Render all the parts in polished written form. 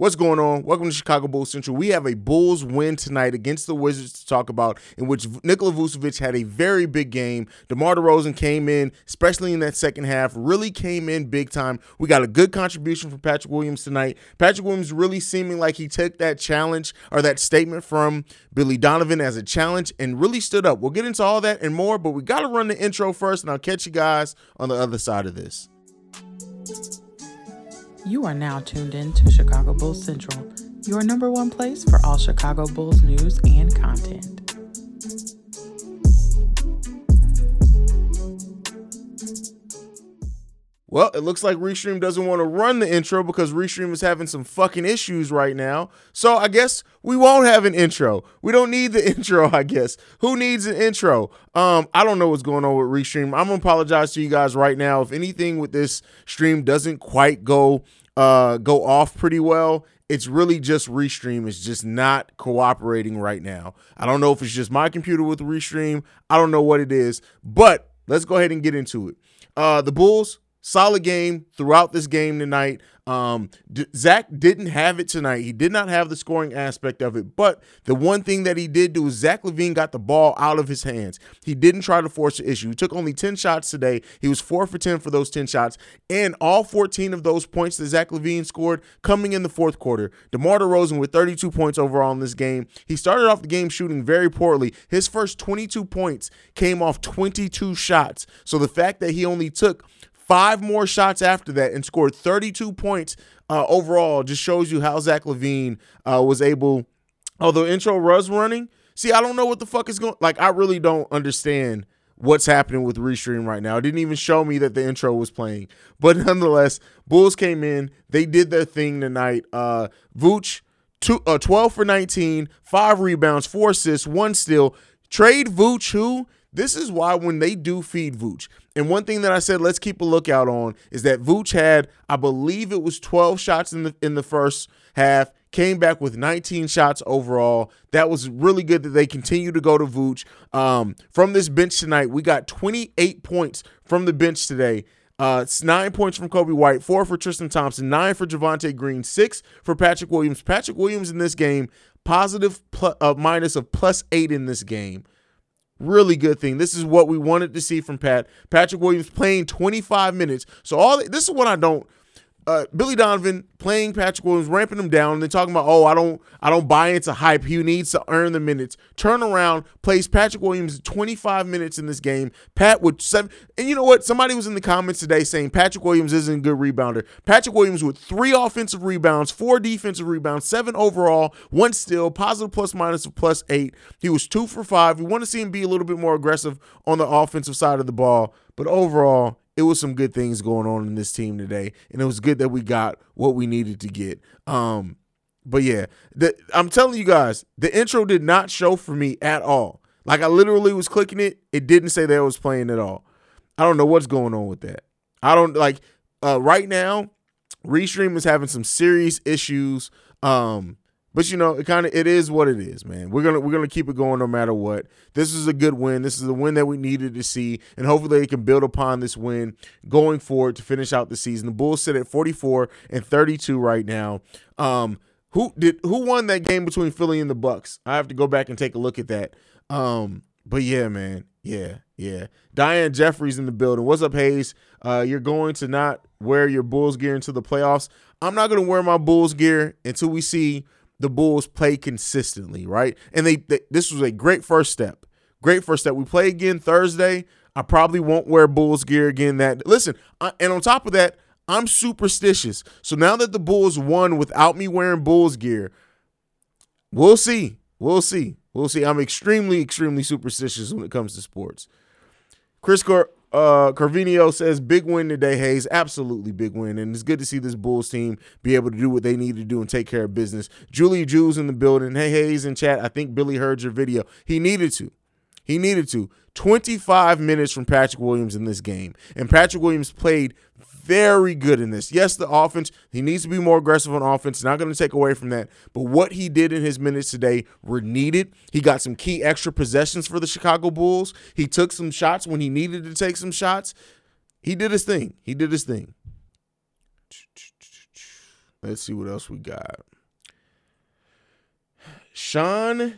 What's going on? Welcome to Chicago Bulls Central. We have a Bulls win tonight against the Wizards to talk about, in which Nikola Vucevic had a very big game. DeMar DeRozan came in, especially in that second half, really came in big time. We got a good contribution from Patrick Williams tonight. Patrick Williams really seeming like he took that challenge or that statement from Billy Donovan as a challenge and really stood up. We'll get into all that and more, but we got to run the intro first, and I'll catch you guys on the other side of this. You are now tuned in to Chicago Bulls Central, your number one place for all Chicago Bulls news and content. Well, it looks like Restream doesn't want to run the intro because Restream is having some fucking issues right now. So I guess we won't have an intro. We don't need the intro, I guess. Who needs an intro? I don't know what's going on with Restream. I'm going to apologize to you guys right now. If anything with this stream doesn't quite go off pretty well, it's really just Restream is just not cooperating right now. I don't know if it's just my computer with Restream. I don't know what it is, but let's go ahead and get into it. The Bulls. Solid game throughout this game tonight. Zach didn't have it tonight. He did not have the scoring aspect of it, but the one thing that he did do is Zach LaVine got the ball out of his hands. He didn't try to force the issue. He took only 10 shots today. He was 4 for 10 for those 10 shots, and all 14 of those points that Zach LaVine scored coming in the fourth quarter. DeMar DeRozan with 32 points overall in this game. He started off the game shooting very poorly. His first 22 points came off 22 shots, so the fact that he only took 5 more shots after that and scored 32 points overall just shows you how Zach LaVine was able. Although intro was running. See, I don't know what the fuck is going. Like, I really don't understand what's happening with Restream right now. It didn't even show me that the intro was playing. But nonetheless, Bulls came in. They did their thing tonight. Vooch, 12 for 19, 5 rebounds, 4 assists, 1 steal. Trade Vooch, who? This is why when they do feed Vooch, and one thing that I said let's keep a lookout on is that Vooch had, I believe it was 12 shots in the first half, came back with 19 shots overall. That was really good that they continue to go to Vooch. From this bench tonight, we got 28 points from the bench today. It's 9 points from Kobe White, 4 for Tristan Thompson, 9 for Javonte Green, 6 for Patrick Williams. Patrick Williams in this game, positive minus of +8 in this game. Really good thing. This is what we wanted to see from Patrick Williams playing 25 minutes. So this is what I don't. Billy Donovan playing Patrick Williams, ramping him down, and they're talking about, oh, I don't buy into hype. He needs to earn the minutes. Turn around, plays Patrick Williams 25 minutes in this game. Pat with 7, and you know what? Somebody was in the comments today saying Patrick Williams isn't a good rebounder. Patrick Williams with 3 offensive rebounds, 4 defensive rebounds, 7 overall, 1 steal, positive plus minus of +8. He was 2 for 5. We want to see him be a little bit more aggressive on the offensive side of the ball, but overall, it was some good things going on in this team today, and it was good that we got what we needed to get. But yeah, I'm telling you guys, the intro did not show for me at all. Like, I literally was clicking it. It didn't say that it was playing at all. I don't know what's going on with that. I don't like right now. Restream is having some serious issues. But you know, it is what it is, man. We're gonna keep it going no matter what. This is a good win. This is the win that we needed to see, and hopefully they can build upon this win going forward to finish out the season. The Bulls sit at 44-32 right now. Who won that game between Philly and the Bucks? I have to go back and take a look at that. But yeah, man, yeah. Diane Jeffries in the building. What's up, Hayes? You're going to not wear your Bulls gear into the playoffs. I'm not gonna wear my Bulls gear until we see the Bulls play consistently, right? And this was a great first step. We play again Thursday. I probably won't wear Bulls gear again. And on top of that, I'm superstitious. So now that the Bulls won without me wearing Bulls gear, we'll see. I'm extremely, extremely superstitious when it comes to sports. Chris Carvinio says, big win today, Hayes. Absolutely big win. And it's good to see this Bulls team be able to do what they need to do and take care of business. Julie Jews in the building. Hey, Hayes in chat. I think Billy heard your video. He needed to. 25 minutes from Patrick Williams in this game. And Patrick Williams played very good in this. Yes, the offense, he needs to be more aggressive on offense. Not going to take away from that. But what he did in his minutes today were needed. He got some key extra possessions for the Chicago Bulls. He took some shots when he needed to take some shots. He did his thing. Let's see what else we got. Sean's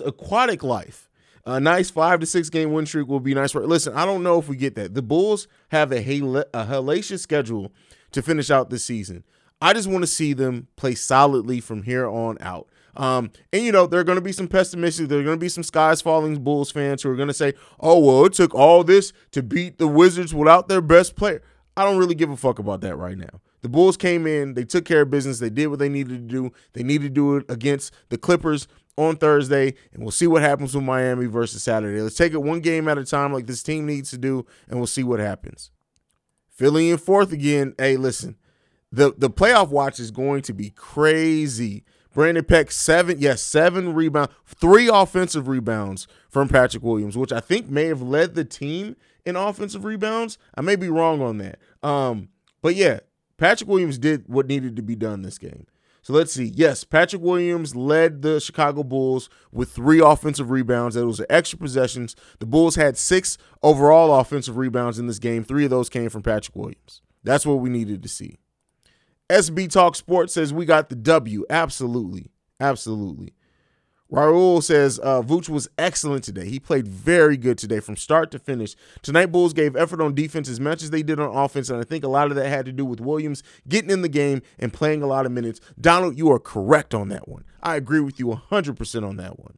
Aquatic Life. A nice 5 to 6 game win streak will be nice for. Listen, I don't know if we get that. The Bulls have a hellacious schedule to finish out this season. I just want to see them play solidly from here on out. And, you know, there are going to be some pessimistic. There are going to be some skies falling Bulls fans who are going to say, oh, well, it took all this to beat the Wizards without their best player. I don't really give a fuck about that right now. The Bulls came in. They took care of business. They did what they needed to do. They needed to do it against the Clippers on Thursday, and we'll see what happens with Miami versus Saturday. Let's take it one game at a time like this team needs to do, and we'll see what happens. Philly in fourth again. Hey, listen, the playoff watch is going to be crazy. Brandon Peck, seven rebounds, 3 offensive rebounds from Patrick Williams, which I think may have led the team in offensive rebounds. I may be wrong on that. But, yeah, Patrick Williams did what needed to be done this game. So let's see. Yes, Patrick Williams led the Chicago Bulls with 3 offensive rebounds. That was extra possessions. The Bulls had 6 overall offensive rebounds in this game. 3 of those came from Patrick Williams. That's what we needed to see. SB Talk Sports says we got the W. Absolutely. Absolutely. Raul says Vooch was excellent today. He played very good today from start to finish. Tonight, Bulls gave effort on defense as much as they did on offense, and I think a lot of that had to do with Williams getting in the game and playing a lot of minutes. Donald, you are correct on that one. I agree with you 100% on that one.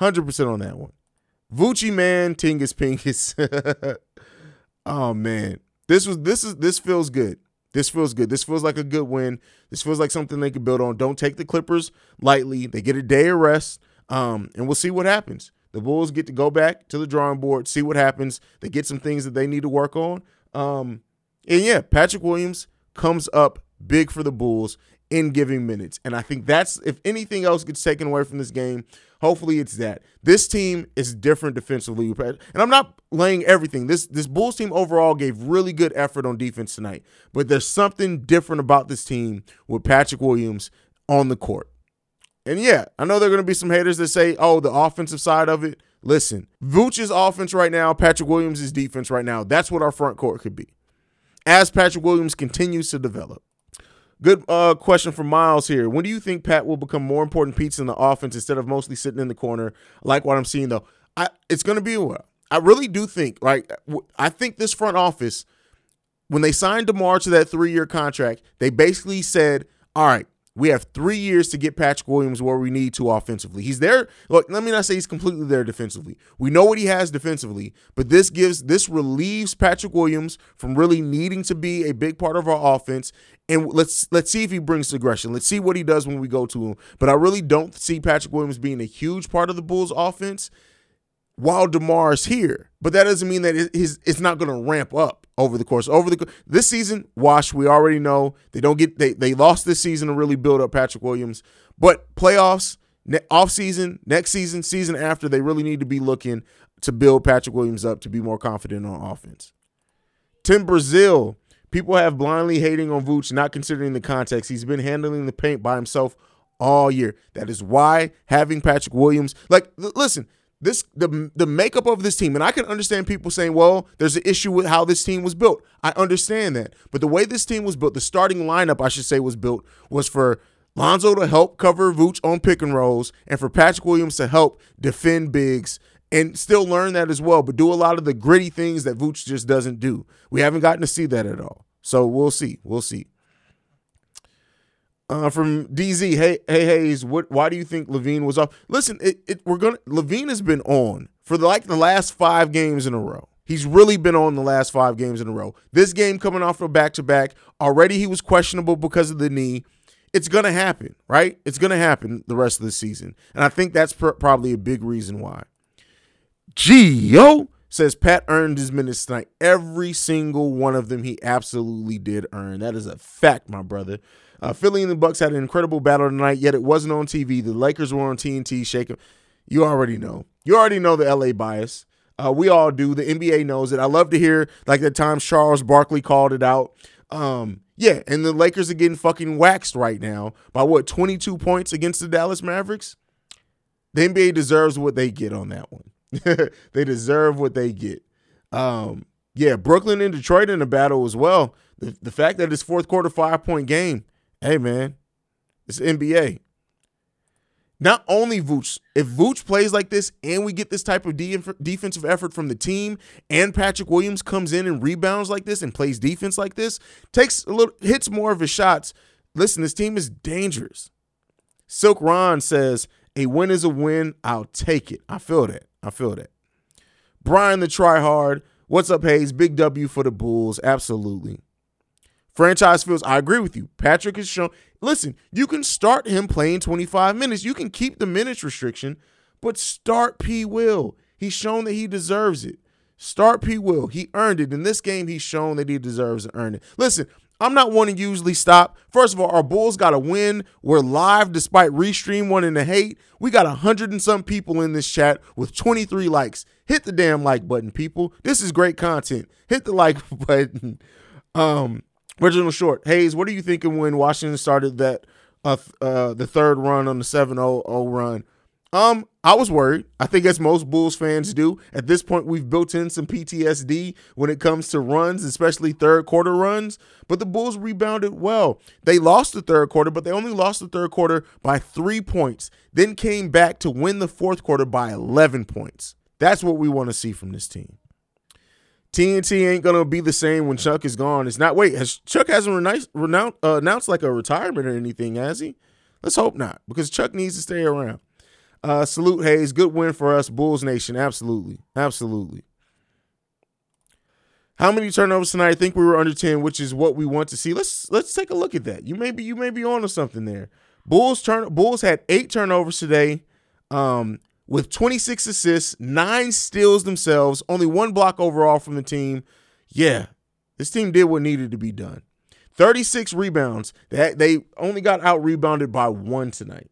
100% on that one. Vucci, man, Tingus Pingus. Oh, man. This feels good. This feels good. This feels like a good win. This feels like something they can build on. Don't take the Clippers lightly. They get a day of rest, and we'll see what happens. The Bulls get to go back to the drawing board, see what happens. They get some things that they need to work on. And, yeah, Patrick Williams comes up big for the Bulls in giving minutes. And I think that's, if anything else gets taken away from this game, hopefully it's that. This team is different defensively. And I'm not laying everything. This Bulls team overall gave really good effort on defense tonight. But there's something different about this team with Patrick Williams on the court. And, yeah, I know there are going to be some haters that say, oh, the offensive side of it. Listen, Vooch's offense right now, Patrick Williams' defense right now. That's what our front court could be as Patrick Williams continues to develop. Good question from Miles here. When do you think Pat will become more important piece in the offense instead of mostly sitting in the corner? I like what I'm seeing, though. It's going to be a while. I really do think, I think this front office, when they signed DeMar to that 3-year contract, they basically said, all right, we have 3 years to get Patrick Williams where we need to offensively. He's there. Look, let me not say he's completely there defensively. We know what he has defensively, but this relieves Patrick Williams from really needing to be a big part of our offense. And let's see if he brings aggression. Let's see what he does when we go to him. But I really don't see Patrick Williams being a huge part of the Bulls' offense while DeMar is here. But that doesn't mean that it's not going to ramp up over the course. This season, wash, we already know. They lost this season to really build up Patrick Williams. But playoffs, offseason, next season, season after, they really need to be looking to build Patrick Williams up to be more confident on offense. Tim Brazil. People have blindly hating on Vooch, not considering the context. He's been handling the paint by himself all year. That is why having Patrick Williams, listen, the makeup of this team, and I can understand people saying, well, there's an issue with how this team was built. I understand that. But the way this team was built, the starting lineup, I should say, was built, was for Lonzo to help cover Vooch on pick and rolls and for Patrick Williams to help defend bigs. And still learn that as well, but do a lot of the gritty things that Vooch just doesn't do. We haven't gotten to see that at all. So we'll see. We'll see. From DZ, hey Hayes, why do you think LaVine was off? Listen, LaVine has been on for the last 5 games in a row. He's really been on the last 5 games in a row. This game coming off of back-to-back, already he was questionable because of the knee. It's going to happen, right? It's going to happen the rest of the season. And I think that's probably a big reason why. Gio says Pat earned his minutes tonight. Every single one of them he absolutely did earn. That is a fact, my brother. Philly and the Bucks had an incredible battle tonight, yet it wasn't on TV. The Lakers were on TNT shaking. You already know. You already know the LA bias. We all do. The NBA knows it. I love to hear the times Charles Barkley called it out. Yeah, and the Lakers are getting fucking waxed right now by 22 points against the Dallas Mavericks? The NBA deserves what they get on that one. They deserve what they get. Yeah, Brooklyn and Detroit in a battle as well. The fact that it's fourth quarter 5-point game, hey, man, it's NBA. Not only Vooch, if Vooch plays like this and we get this type of defensive effort from the team and Patrick Williams comes in and rebounds like this and plays defense like this, takes a little, hits more of his shots. Listen, this team is dangerous. Silk Ron says, a win is a win. I'll take it. I feel that. Brian the Tryhard, what's up, Hayes? Big W for the Bulls. Absolutely. Franchise feels, I agree with you. Patrick has shown, listen, you can start him playing 25 minutes. You can keep the minutes restriction, but start P. Will. He's shown that he deserves it. Start P. Will. He earned it. In this game, he's shown that he deserves to earn it. Listen, I'm not one to usually stop. First of all, our Bulls got a win. We're live despite Restream wanting to hate. We got 100 and some people in this chat with 23 likes. Hit the damn like button, people. This is great content. Hit the like button. Original short. Hayes, what are you thinking when Washington started that the third run on the 7-0-0 run? I was worried. I think as most Bulls fans do. At this point, we've built in some PTSD when it comes to runs, especially third quarter runs. But the Bulls rebounded well. They lost the third quarter, but they only lost the third quarter by 3 points, then came back to win the fourth quarter by 11 points. That's what we want to see from this team. TNT ain't going to be the same when Chuck is gone. It's not. Wait, Chuck hasn't announced like a retirement or anything, has he? Let's hope not, because Chuck needs to stay around. Salute, Hayes. Good win for us, Bulls Nation. Absolutely. Absolutely. How many turnovers tonight? I think we were under 10, which is what we want to see. Let's take a look at that. You may be on to something there. Bulls had 8 turnovers today. With 26 assists, 9 steals themselves, only 1 block overall from the team. Yeah, this team did what needed to be done. 36 rebounds. They only got out-rebounded by 1 tonight.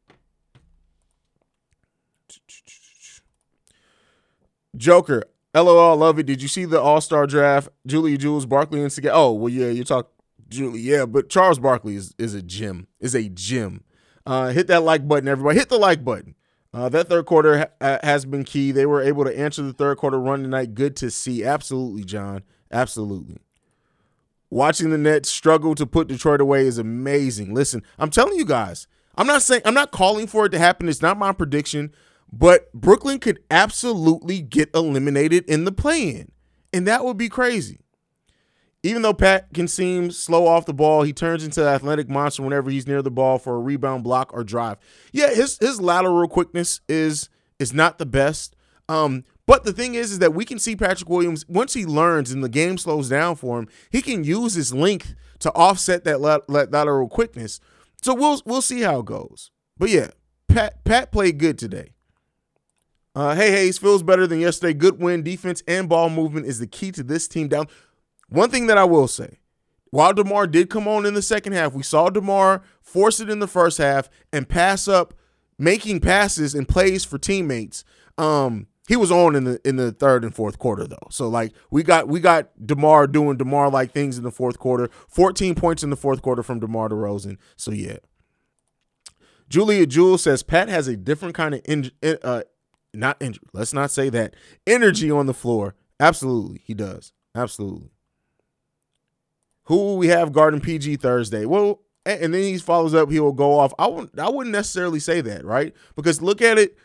Joker, LOL, love it. Did you see the All-Star draft? Julia Jules Barkley and Sega. Oh, well, yeah, you talk Julie. Yeah, but Charles Barkley is a gem. Is a gem. Hit that like button, everybody. Hit the like button. That third quarter has been key. They were able to answer the third quarter run tonight. Good to see. Absolutely, John. Absolutely. Watching the Nets struggle to put Detroit away is amazing. Listen, I'm telling you guys, I'm not calling for it to happen. It's not my prediction, but Brooklyn could absolutely get eliminated in the play-in, and that would be crazy. Even though Pat can seem slow off the ball, he turns into an athletic monster whenever he's near the ball for a rebound, block, or drive. Yeah, his lateral quickness is not the best. But the thing is that we can see Patrick Williams, once he learns and the game slows down for him, he can use his length to offset that lateral quickness. So we'll see how it goes. But yeah, Pat played good today. Hey, Hayes, feels better than yesterday. Good win, defense, and ball movement is the key to this team down. One thing that I will say, while DeMar did come on in the second half, we saw DeMar force it in the first half and pass up, making passes and plays for teammates. He was on in the third and fourth quarter though, so like we got DeMar doing DeMar-like things in the fourth quarter. 14 points in the fourth quarter from DeMar DeRozan. So yeah, Julia Jules says Pat has a different kind of energy on the floor. Absolutely, he does. Absolutely. Who we have guarding PG Thursday? Well, and then he follows up. He will go off. I wouldn't necessarily say that, right? Because look at it.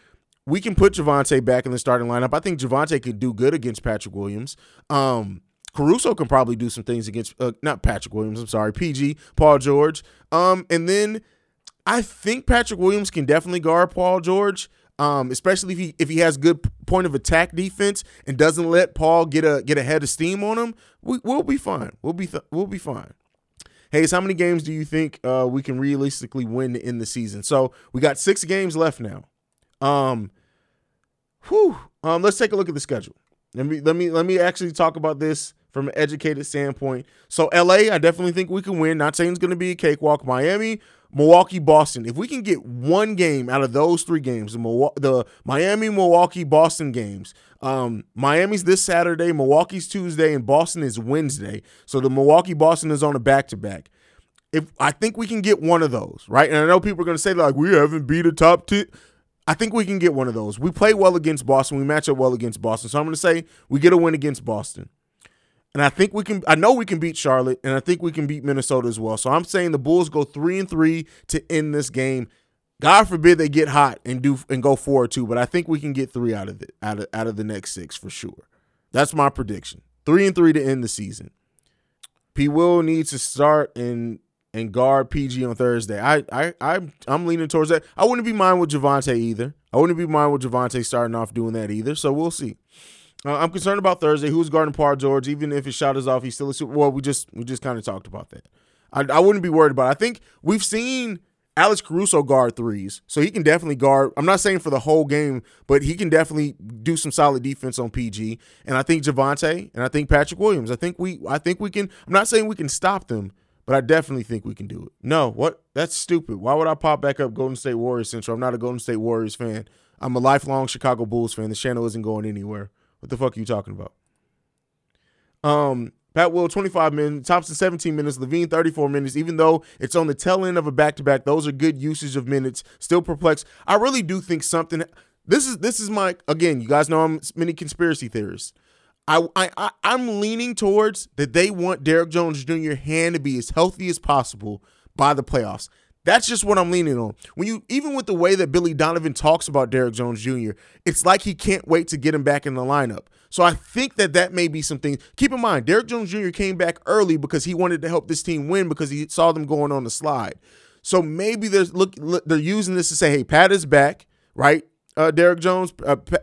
We can put Javonte back in the starting lineup. I think Javonte could do good against Patrick Williams. Caruso can probably do some things against not Patrick Williams. I'm sorry, PG, Paul George. And then I think Patrick Williams can definitely guard Paul George. Especially if he has good point of attack defense and doesn't let Paul get a head of steam on him, we'll be fine. We'll be fine. Hayes, how many games do you think we can realistically win in the season? So we got 6 games left now. Let's take a look at the schedule. Let me actually talk about this from an educated standpoint. So LA, I definitely think we can win. Not saying it's going to be a cakewalk. Miami, Milwaukee, Boston. If we can get one game out of those 3 games, the Miami, Milwaukee, Boston games, Miami's this Saturday, Milwaukee's Tuesday, and Boston is Wednesday. So the Milwaukee-Boston is on a back-to-back. If I think we can get one of those, right? And I know people are going to say, like, we haven't beat a top 2. I think we can get one of those. We play well against Boston. We match up well against Boston. So I'm going to say we get a win against Boston. And I think we can, I know we can beat Charlotte, and I think we can beat Minnesota as well. So I'm saying the Bulls go 3-3 to end this game. God forbid they get hot and go 4-2, but I think we can get 3 out of the next 6 for sure. That's my prediction. 3-3 to end the season. P. Will needs to start and guard PG on Thursday. I'm leaning towards that. I wouldn't be mine with Javante either. I wouldn't be mine with Javante starting off doing that either. So we'll see. I'm concerned about Thursday. Who's guarding Paul George? Even if his shot is off, he's still a super. Well, we just kind of talked about that. I wouldn't be worried about it. I think we've seen Alex Caruso guard threes, so he can definitely guard. I'm not saying for the whole game, but he can definitely do some solid defense on PG. And I think Javante and I think Patrick Williams. I think we can. I'm not saying we can stop them, but I definitely think we can do it. No, what? That's stupid. Why would I pop back up Golden State Warriors Central? I'm not a Golden State Warriors fan. I'm a lifelong Chicago Bulls fan. The channel isn't going anywhere. What the fuck are you talking about? Pat Will, 25 minutes. Thompson, 17 minutes. LaVine, 34 minutes. Even though it's on the tail end of a back-to-back, those are good usage of minutes. Still perplexed. I really do think something – this is my – again, you guys know I'm many conspiracy theorists. I'm leaning towards that they want Derrick Jones Jr. hand to be as healthy as possible by the playoffs. That's just what I'm leaning on. Even with the way that Billy Donovan talks about Derrick Jones Jr., it's like he can't wait to get him back in the lineup. So I think that may be some things. Keep in mind, Derrick Jones Jr. came back early because he wanted to help this team win because he saw them going on the slide. So maybe they're using this to say, hey, Pat is back, right? Derrick Jones,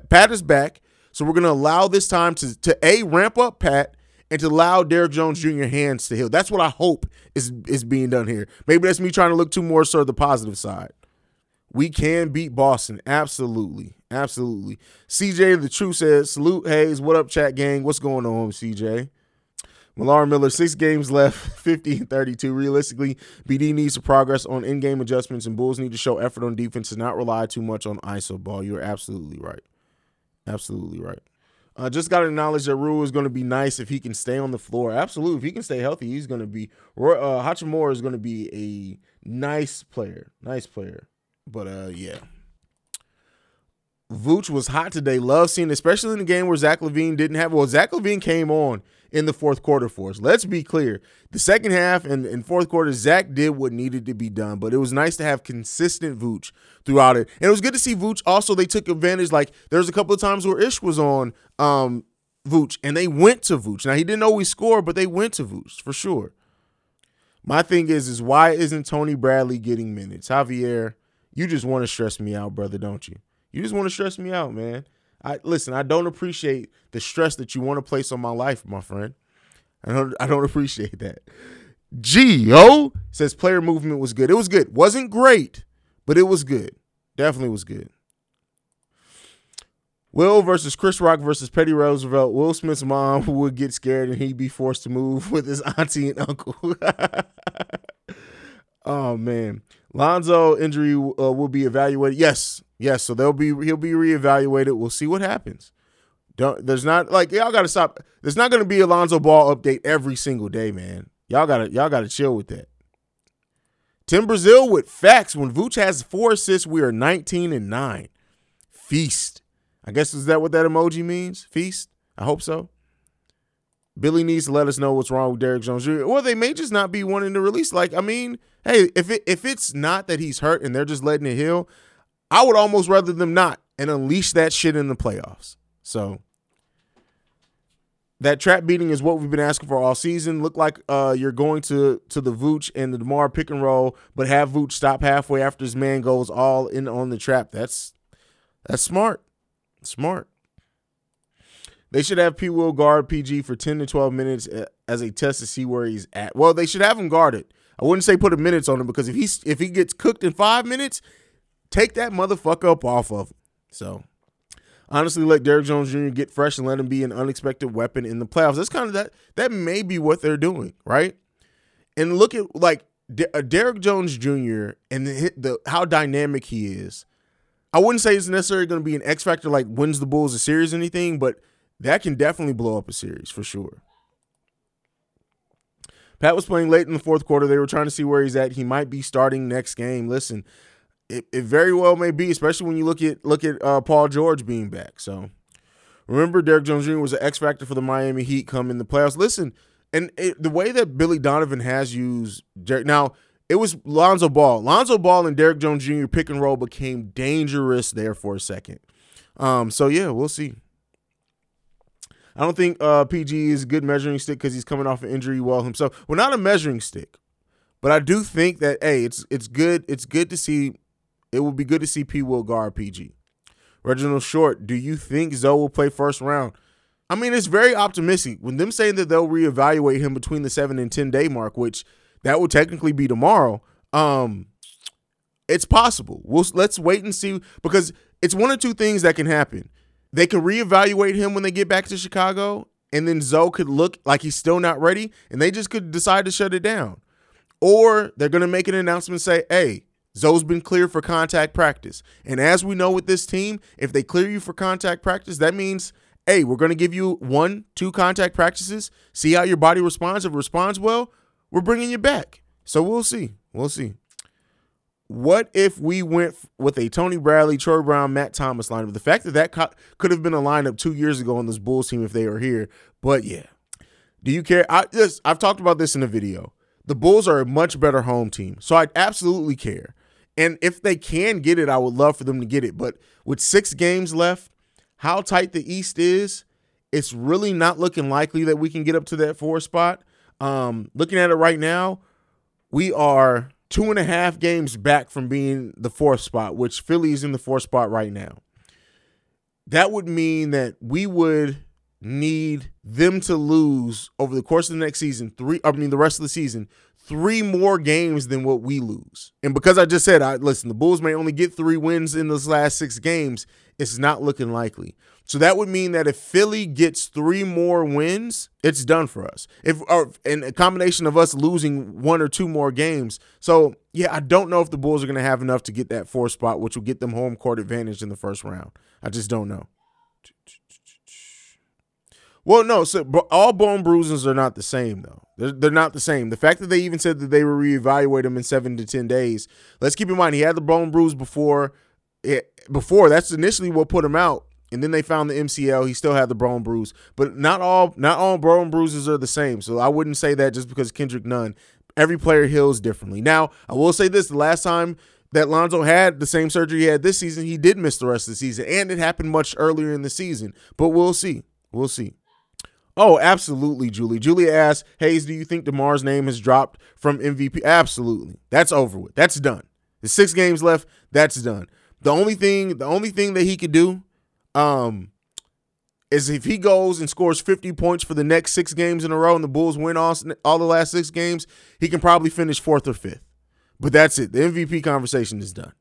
Pat is back. So we're going to allow this time to ramp up Pat, and to allow Derrick Jones Jr. hands to heal. That's what I hope is being done here. Maybe that's me trying to look too more sort of the positive side. We can beat Boston. Absolutely. Absolutely. CJ the True says, salute Hayes. What up, chat gang? What's going on, CJ? Millar Miller, 6 games left, 50-32. Realistically, BD needs to progress on in-game adjustments, and Bulls need to show effort on defense and not rely too much on ISO ball. You're absolutely right. Absolutely right. Just got to acknowledge that Rui is going to be nice if he can stay on the floor. Absolutely. If he can stay healthy, he's going to be – Hachimura is going to be a nice player. Nice player. But, yeah. Vooch was hot today. Love seeing, especially in the game where Zach LaVine didn't have – well, Zach LaVine came on in the fourth quarter for us. Let's be clear. The second half and fourth quarter, Zach did what needed to be done. But it was nice to have consistent Vooch throughout it. And it was good to see Vooch. Also, they took advantage. Like, there was a couple of times where Ish was on Vooch, and they went to Vooch. Now, he didn't always score, but they went to Vooch for sure. My thing is why isn't Tony Bradley getting minutes? Javier, you just want to stress me out, brother, don't you? You just want to stress me out, man. I don't appreciate the stress that you want to place on my life, my friend. I don't appreciate that. Gio says player movement was good. It was good. Wasn't great, but it was good. Definitely was good. Will versus Chris Rock versus Petty Roosevelt. Will Smith's mom would get scared and he'd be forced to move with his auntie and uncle. Oh, man. Lonzo injury will be evaluated. Yes. So he'll be reevaluated. We'll see what happens. Y'all got to stop. There's not going to be a Lonzo Ball update every single day, man. Y'all got to chill with that. Tim Brazil with facts. When Vooch has 4 assists, we are 19-9. Feast. I guess is that what that emoji means? Feast. I hope so. Billy needs to let us know what's wrong with Derrick Jones Jr. Or they may just not be wanting to release. Like, I mean, hey, if it's not that he's hurt and they're just letting it heal, I would almost rather them not and unleash that shit in the playoffs. So that trap beating is what we've been asking for all season. Look like you're going to the Vooch and the DeMar pick and roll, but have Vooch stop halfway after his man goes all in on the trap. That's smart. Smart. They should have P. Will guard PG for 10 to 12 minutes as a test to see where he's at. Well, they should have him guarded. I wouldn't say put a minutes on him because if he gets cooked in 5 minutes, take that motherfucker up off of him. So, honestly, let Derrick Jones Jr. get fresh and let him be an unexpected weapon in the playoffs. That's kind of that may be what they're doing, right? And look at like Derrick Jones Jr. and the how dynamic he is. I wouldn't say it's necessarily going to be an X factor like wins the Bulls a series or anything, but that can definitely blow up a series for sure. Pat was playing late in the fourth quarter. They were trying to see where he's at. He might be starting next game. Listen, it very well may be, especially when you look at Paul George being back. So Remember, Derrick Jones Jr. was an X factor for the Miami Heat come in the playoffs. Listen, and the way that Billy Donovan has used Derrick, now it was Lonzo Ball. Lonzo Ball and Derrick Jones Jr. pick and roll became dangerous there for a second. So yeah, we'll see. I don't think PG is a good measuring stick because he's coming off an injury well himself. Well, not a measuring stick, but I do think that hey, it's good. It's good to see. It will be good to see P will guard PG. Reginald Short, do you think Zoe will play first round? I mean, it's very optimistic. When them saying that they'll reevaluate him between the 7 and 10-day mark, which that will technically be tomorrow, it's possible. Let's wait and see because it's one of two things that can happen. They can reevaluate him when they get back to Chicago, and then Zoe could look like he's still not ready, and they just could decide to shut it down. Or they're going to make an announcement and say, hey, Zoe's been cleared for contact practice. And as we know with this team, if they clear you for contact practice, that means, hey, we're going to give you 1-2 contact practices, see how your body responds. If it responds well, we're bringing you back. So we'll see. We'll see. What if we went with a Tony Bradley, Troy Brown, Matt Thomas lineup? The fact that that could have been a lineup 2 years ago on this Bulls team if they were here. But, yeah. Do you care? I've talked about this in a video. The Bulls are a much better home team, so I absolutely care. And if they can get it, I would love for them to get it. But with 6 games left, how tight the East is, it's really not looking likely that we can get up to that 4 spot. Looking at it right now, we are 2.5 games back from being the 4th spot, which Philly is in the 4th spot right now. That would mean that we would need them to lose over the course of the next season, the rest of the season, 3 more games than what we lose. And because I just said, listen, the Bulls may only get 3 wins in those last 6 games. It's not looking likely. So that would mean that if Philly gets 3 more wins, it's done for us. And a combination of us losing 1 or 2 more games. So, yeah, I don't know if the Bulls are going to have enough to get that 4th spot, which will get them home court advantage in the first round. I just don't know. Well, no, so all bone bruises are not the same, though. They're not the same. The fact that they even said that they would reevaluate him in 7 to 10 days, let's keep in mind he had the bone bruise before. That's initially what put him out, and then they found the MCL. He still had the bone bruise, but not all bone bruises are the same, so I wouldn't say that just because Kendrick Nunn. Every player heals differently. Now, I will say this. The last time that Lonzo had the same surgery he had this season, he did miss the rest of the season, and it happened much earlier in the season, but we'll see. We'll see. Oh, absolutely, Julie. Julie asks, Hayes, do you think DeMar's name has dropped from MVP? Absolutely. That's over with. That's done. There's 6 games left. That's done. The only thing that he could do is if he goes and scores 50 points for the next 6 games in a row and the Bulls win all the last 6 games, he can probably finish 4th or 5th. But that's it. The MVP conversation is done.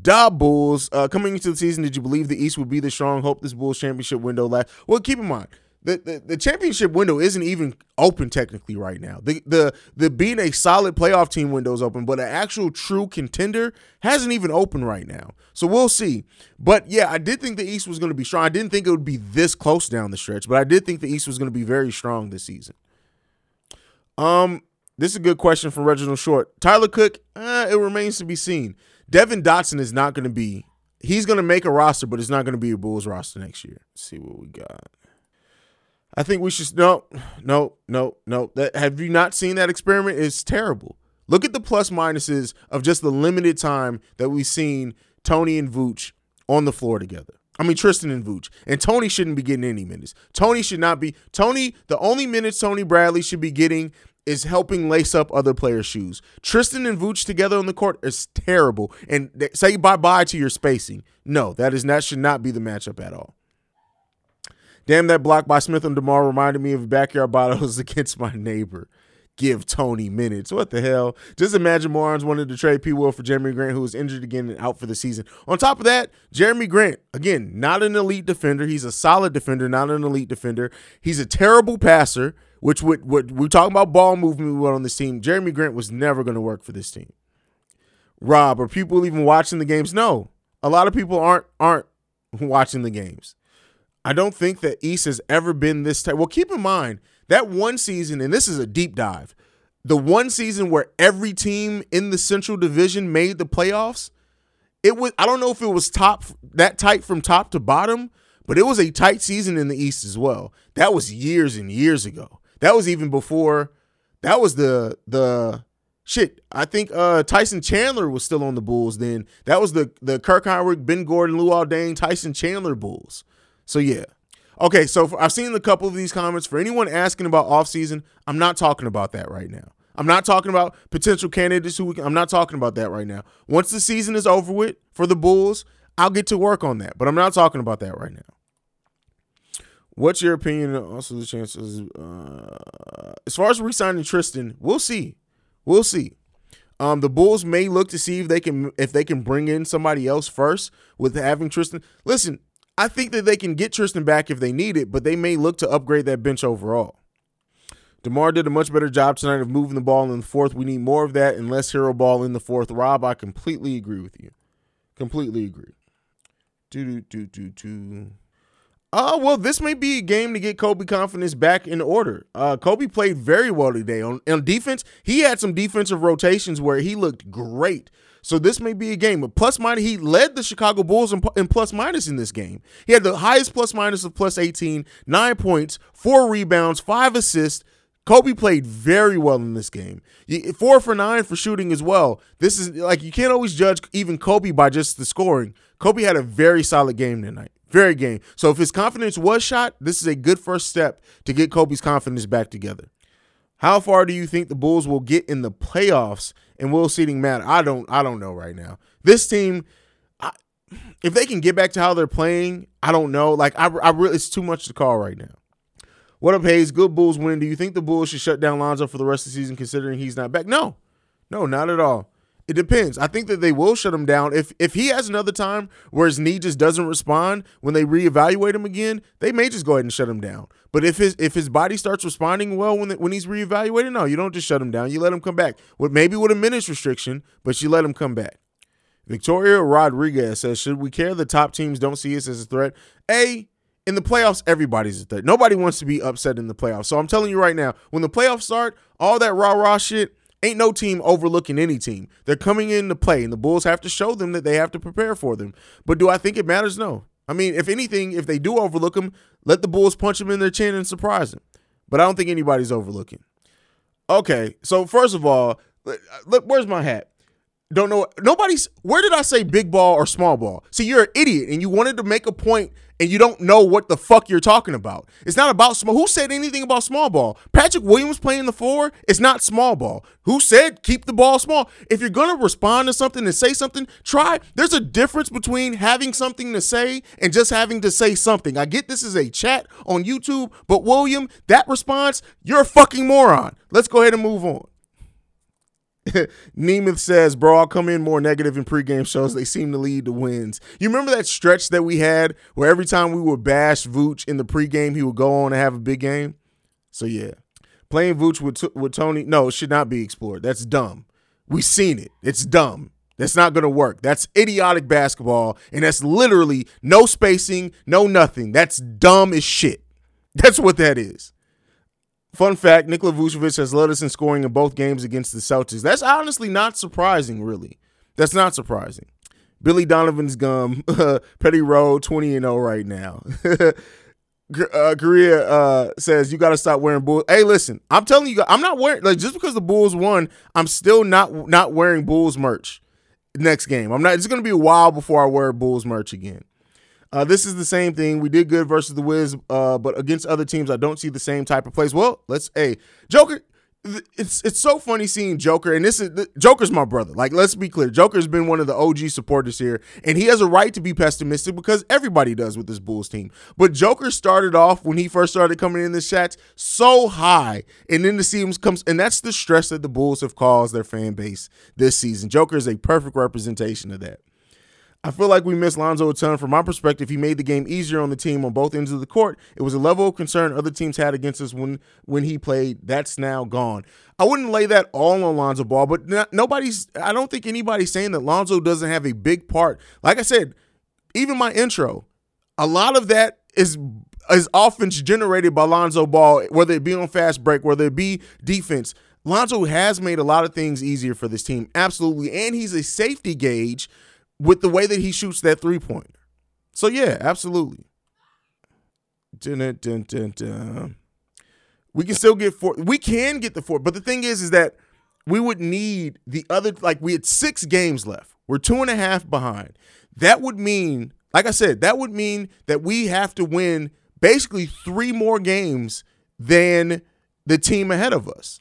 Da Bulls, coming into the season, did you believe the East would be the strong? Hope this Bulls championship window lasts. Well, keep in mind, the championship window isn't even open technically right now. The being a solid playoff team window is open, but an actual true contender hasn't even opened right now. So we'll see. But, yeah, I did think the East was going to be strong. I didn't think it would be this close down the stretch, but I did think the East was going to be very strong this season. This is a good question from Reginald Short. Tyler Cook, it remains to be seen. Devin Dotson is not going to be – he's going to make a roster, but it's not going to be a Bulls roster next year. Let's see what we got. I think we should – no. Have you not seen that experiment? It's terrible. Look at the plus minuses of just the limited time that we've seen Tony and Vooch on the floor together. I mean, Tristan and Vooch. And Tony shouldn't be getting any minutes. Tony should not be – Tony, the only minutes Tony Bradley should be getting – is helping lace up other players' shoes. Tristan and Vooch together on the court is terrible. And say bye-bye to your spacing. No, that should not be the matchup at all. Damn, that block by Smith and DeMar reminded me of backyard battles against my neighbor. Give Tony minutes. What the hell? Just imagine Morons wanted to trade P. Will for Jeremy Grant, who was injured again and out for the season. On top of that, Jeremy Grant, again, not an elite defender. He's a solid defender, not an elite defender. He's a terrible passer, which we're talking about ball movement we want on this team. Jeremy Grant was never going to work for this team. Rob, are people even watching the games? No. A lot of people aren't watching the games. I don't think that East has ever been this tight. Well, keep in mind, that one season, and this is a deep dive, the one season where every team in the Central Division made the playoffs, I don't know if it was that tight from top to bottom, But it was a tight season in the East as well. That was years and years ago. That was even before. That was the shit. I think Tyson Chandler was still on the Bulls then. That was the Kirk Heinrich, Ben Gordon, Luol Deng, Tyson Chandler Bulls. So yeah. Okay, so I've seen a couple of these comments. For anyone asking about offseason, I'm not talking about that right now. I'm not talking about potential candidates who we can. I'm not talking about that right now. Once the season is over with for the Bulls, I'll get to work on that, but I'm not talking about that right now. What's your opinion? Also, the chances as far as re-signing Tristan, we'll see. We'll see. The Bulls may look to see if they can bring in somebody else first with having Tristan. Listen, I think that they can get Tristan back if they need it, but they may look to upgrade that bench overall. DeMar did a much better job tonight of moving the ball in the fourth. We need more of that and less hero ball in the fourth. Rob, I completely agree with you. Completely agree. Well, this may be a game to get Kobe confidence back in order. Kobe played very well today on defense. He had some defensive rotations where he looked great. So this may be a game. But plus-minus, he led the Chicago Bulls in plus-minus in this game. He had the highest plus-minus of plus 18, 9 points, 4 rebounds, 5 assists. Kobe played very well in this game. 4 for 9 for shooting as well. This is like, you can't always judge even Kobe by just the scoring. Kobe had a very solid game tonight. Very game. So if his confidence was shot, this is a good first step to get Kobe's confidence back together. How far do you think the Bulls will get in the playoffs, and will seeding matter? I don't know right now. This team, if they can get back to how they're playing, I don't know. Like I really, it's too much to call right now. What up, Hayes? Good Bulls win. Do you think the Bulls should shut down Lonzo for the rest of the season considering he's not back? No. No, not at all. It depends. I think that they will shut him down. If he has another time where his knee just doesn't respond when they reevaluate him again, they may just go ahead and shut him down. But if his body starts responding well when he's reevaluated, no, you don't just shut him down. You let him come back. Maybe with a minutes restriction, but you let him come back. Victoria Rodriguez says, should we care the top teams don't see us as a threat? In the playoffs, everybody's a threat. Nobody wants to be upset in the playoffs. So I'm telling you right now, when the playoffs start, all that rah-rah shit, ain't no team overlooking any team. They're coming in to play, and the Bulls have to show them that they have to prepare for them. But do I think it matters? No. I mean, if anything, if they do overlook them, let the Bulls punch them in their chin and surprise them. But I don't think anybody's overlooking. Okay, so first of all, look, where's my hat? Don't know. Nobody's. Where did I say big ball or small ball? See, you're an idiot, and you wanted to make a point, and you don't know what the fuck you're talking about. It's not about small. Who said anything about small ball? Patrick Williams playing the four. It's not small ball. Who said keep the ball small? If you're gonna respond to something and say something, try. There's a difference between having something to say and just having to say something. I get this is a chat on YouTube, but William, that response, you're a fucking moron. Let's go ahead and move on. Nemeth says, bro, I'll come in more negative in pregame shows. They seem to lead to wins. You remember that stretch that we had where every time we would bash Vooch in the pregame, he would go on and have a big game? So, yeah. Playing Vooch with Tony, no, it should not be explored. That's dumb. We've seen it. It's dumb. That's not going to work. That's idiotic basketball, and that's literally no spacing, no nothing. That's dumb as shit. That's what that is. Fun fact, Nikola Vucevic has led us in scoring in both games against the Celtics. That's honestly not surprising, really. That's not surprising. Billy Donovan's gum, Petty Road, 20-0 right now. Korea says, you got to stop wearing Bulls. Hey, listen, I'm telling you, I'm not wearing, like, just because the Bulls won, I'm still not wearing Bulls merch next game. I'm not. It's going to be a while before I wear Bulls merch again. This is the same thing. We did good versus the Wiz, but against other teams, I don't see the same type of plays. Well, Joker. It's so funny seeing Joker, and Joker's my brother. Like, let's be clear, Joker's been one of the OG supporters here, and he has a right to be pessimistic because everybody does with this Bulls team. But Joker started off when he first started coming in the chats so high, and then the team comes, and that's the stress that the Bulls have caused their fan base this season. Joker is a perfect representation of that. I feel like we missed Lonzo a ton. From my perspective, he made the game easier on the team on both ends of the court. It was a level of concern other teams had against us when he played. That's now gone. I wouldn't lay that all on Lonzo Ball, but I don't think anybody's saying that Lonzo doesn't have a big part. Like I said, even my intro, a lot of that is offense generated by Lonzo Ball, whether it be on fast break, whether it be defense. Lonzo has made a lot of things easier for this team, absolutely, and he's a safety gauge with the way that he shoots that three-pointer. So, yeah, absolutely. We can still get four. We can get the four. But the thing is that we would need the other, like we had 6 games left. We're 2.5 behind. That would mean, like I said, that would mean that we have to win basically 3 more games than the team ahead of us.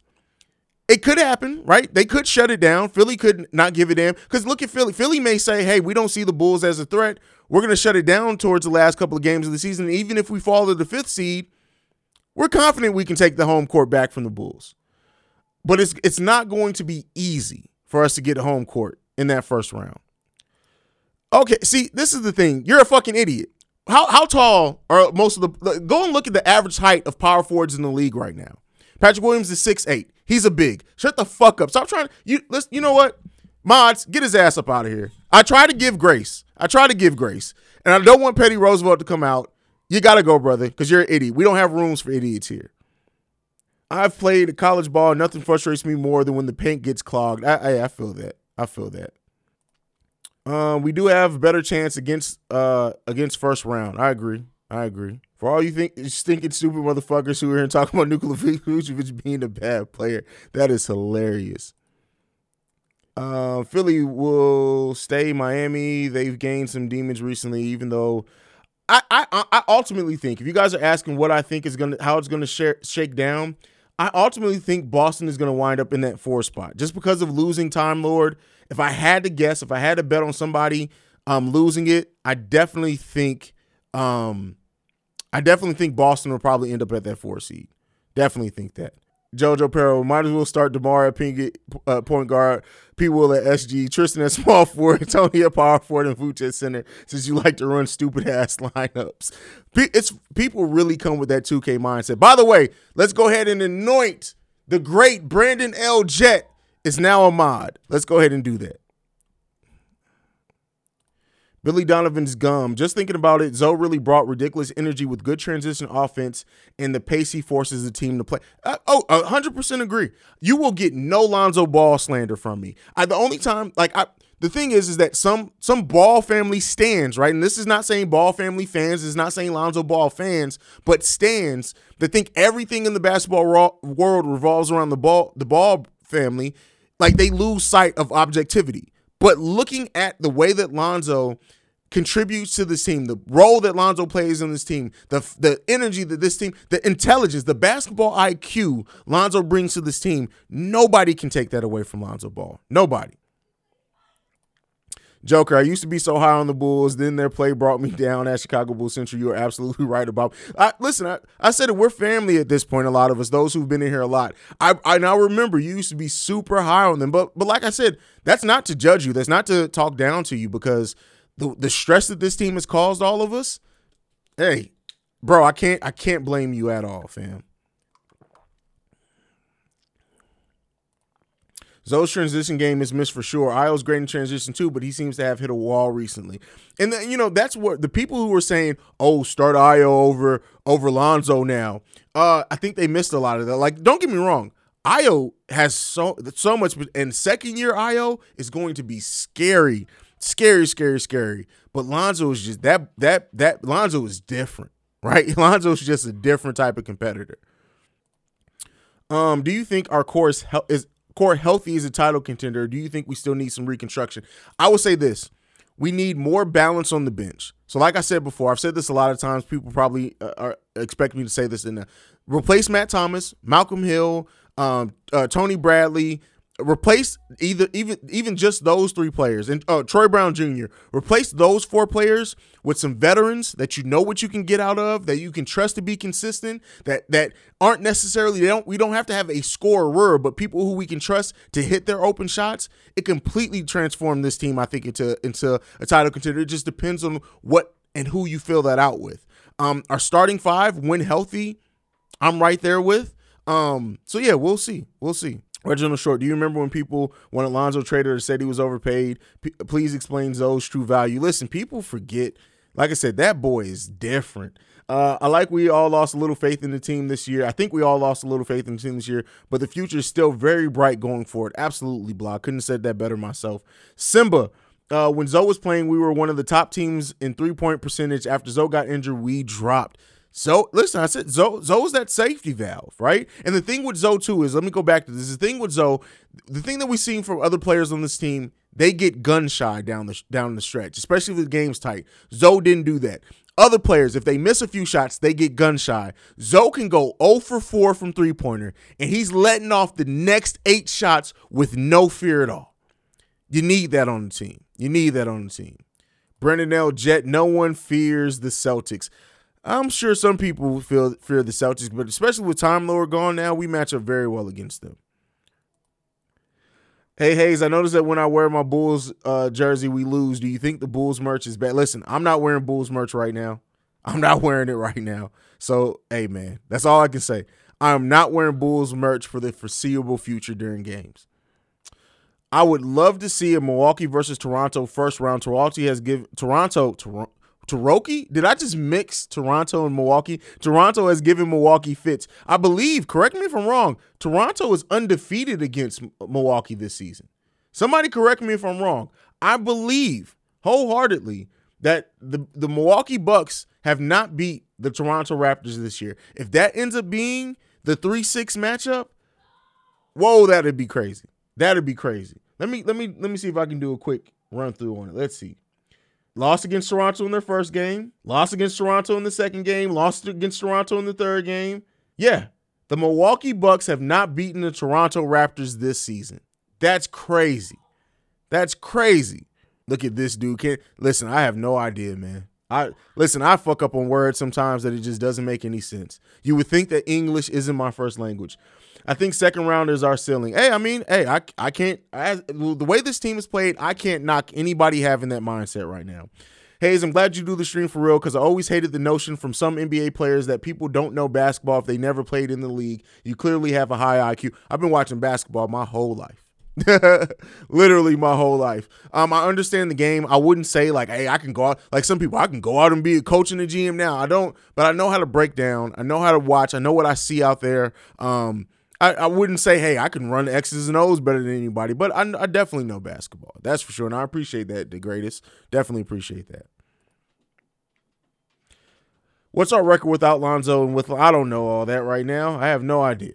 It could happen, right? They could shut it down. Philly could not give a damn. Because look at Philly. Philly may say, hey, we don't see the Bulls as a threat. We're going to shut it down towards the last couple of games of the season. Even if we fall to the 5th seed, we're confident we can take the home court back from the Bulls. But it's not going to be easy for us to get home court in that first round. Okay, see, this is the thing. You're a fucking idiot. How tall are most of the – go and look at the average height of power forwards in the league right now. Patrick Williams is 6'8". He's a big. Shut the fuck up. Stop trying to you know what? Mods, get his ass up out of here. I try to give grace. And I don't want Petty Roosevelt to come out. You got to go, brother, because you're an idiot. We don't have rooms for idiots here. I've played college ball. Nothing frustrates me more than when the paint gets clogged. I feel that. We do have a better chance against first round. I agree. For all you stinking stupid motherfuckers who are here talking about Nikola Vucevic being a bad player, that is hilarious. Philly will stay Miami. They've gained some demons recently, even though I ultimately think, if you guys are asking what I think is how it's gonna shake down, I ultimately think Boston is gonna wind up in that 4 spot just because of losing Time Lord. If I had to guess, if I had to bet on somebody losing it, I definitely think. I definitely think Boston will probably end up at that 4 seed. Definitely think that. Jojo Perro, might as well start DeMar at point guard, P. Will at SG, Tristan at small forward, Tony at power forward, and Vuce at center, since you like to run stupid-ass lineups. People really come with that 2K mindset. By the way, let's go ahead and anoint the great Brandon L. Jett is now a mod. Let's go ahead and do that. Billy Donovan's gum. Just thinking about it, Zoe really brought ridiculous energy with good transition offense and the pace he forces the team to play. 100% agree. You will get no Lonzo Ball slander from me. The thing is that some Ball family stands, right? And this is not saying Ball family fans. It's not saying Lonzo Ball fans, but stands that think everything in the basketball world revolves around the Ball family. Like, they lose sight of objectivity. But looking at the way that Lonzo contributes to this team, the role that Lonzo plays on this team, the energy that this team, the intelligence, the basketball IQ Lonzo brings to this team, nobody can take that away from Lonzo Ball. Nobody. Joker, I used to be so high on the Bulls, then their play brought me down at Chicago Bulls Central. You are absolutely right about me. I said it, we're family at this point, a lot of us, those who've been in here a lot. I now remember you used to be super high on them, but like I said, that's not to judge you. That's not to talk down to you, because the stress that this team has caused all of us, hey, bro, I can't blame you at all, fam. Zoe's transition game is missed for sure. Io's great in transition too, but he seems to have hit a wall recently. And then, that's what the people who were saying, oh, start Io over Lonzo now. I think they missed a lot of that. Like, don't get me wrong. Io has so much, and second year Io is going to be scary, scary, scary, scary. But Lonzo is just that Lonzo is different, right? Lonzo's just a different type of competitor. Do you think our core is healthy as a title contender, or do you think we still need some reconstruction? I would say this. We need more balance on the bench. So like I said before, I've said this a lot of times. People probably expect me to say this. Replace Matt Thomas, Malcolm Hill, Tony Bradley. Replace even just those 3 players. And Troy Brown Jr. Replace those 4 players with some veterans that you know what you can get out of, that you can trust to be consistent, that aren't necessarily, we don't have to have a scorer, but people who we can trust to hit their open shots. It completely transformed this team, I think, into a title contender. It just depends on what and who you fill that out with. Our starting 5, when healthy, I'm right there with. So yeah, we'll see. Reginald Short, do you remember when people wanted Lonzo traded or said he was overpaid? Please explain Zoe's true value. Listen, people forget. Like I said, that boy is different. We all lost a little faith in the team this year. I think we all lost a little faith in the team this year, but the future is still very bright going forward. Absolutely, Blah. Couldn't have said that better myself. Simba, when Zoe was playing, we were one of the top teams in 3-point percentage. After Zoe got injured, we dropped. Zo, listen, I said Zo's that safety valve, right? And the thing with Zo, too, is, let me go back to this. The thing with Zo, the thing that we've seen from other players on this team, they get gun-shy down the stretch, especially if the game's tight. Zo didn't do that. Other players, if they miss a few shots, they get gun-shy. Zo can go 0 for 4 from three-pointer, and he's letting off the next 8 shots with no fear at all. You need that on the team. You need that on the team. Brendan L. Jett, no one fears the Celtics. I'm sure some people fear the Celtics, but especially with Tom Lower gone now, we match up very well against them. Hey, Hayes, I noticed that when I wear my Bulls jersey, we lose. Do you think the Bulls merch is bad? Listen, I'm not wearing Bulls merch right now. I'm not wearing it right now. So, hey, man, that's all I can say. I'm not wearing Bulls merch for the foreseeable future during games. I would love to see a Milwaukee versus Toronto first round. Toronto has given Milwaukee fits. I believe, correct me if I'm wrong, Toronto is undefeated against Milwaukee this season. Somebody correct me if I'm wrong. I believe wholeheartedly that the Milwaukee Bucks have not beat the Toronto Raptors this year. If that ends up being the 3-6 matchup, whoa, that'd be crazy. That'd be crazy. Let me see if I can do a quick run through on it. Let's see. Lost against Toronto in their first game. Lost against Toronto in the second game. Lost against Toronto in the third game. Yeah, the Milwaukee Bucks have not beaten the Toronto Raptors this season. That's crazy. That's crazy. Look at this dude. Listen, I have no idea, man. I fuck up on words sometimes that it just doesn't make any sense. You would think that English isn't my first language. I think second rounders are ceiling. The way this team is played, I can't knock anybody having that mindset right now. Hayes, I'm glad you do the stream for real, because I always hated the notion from some NBA players that people don't know basketball if they never played in the league. You clearly have a high IQ. I've been watching basketball my whole life. Literally my whole life. I understand the game. I wouldn't say like, hey, I can go out. Like some people, I can go out and be a coach in the GM now. I don't, but I know how to break down. I know how to watch. I know what I see out there. I wouldn't say, hey, I can run X's and O's better than anybody, but I definitely know basketball. That's for sure, and I appreciate that, the greatest. Definitely appreciate that. What's our record without Lonzo and with – I don't know all that right now. I have no idea.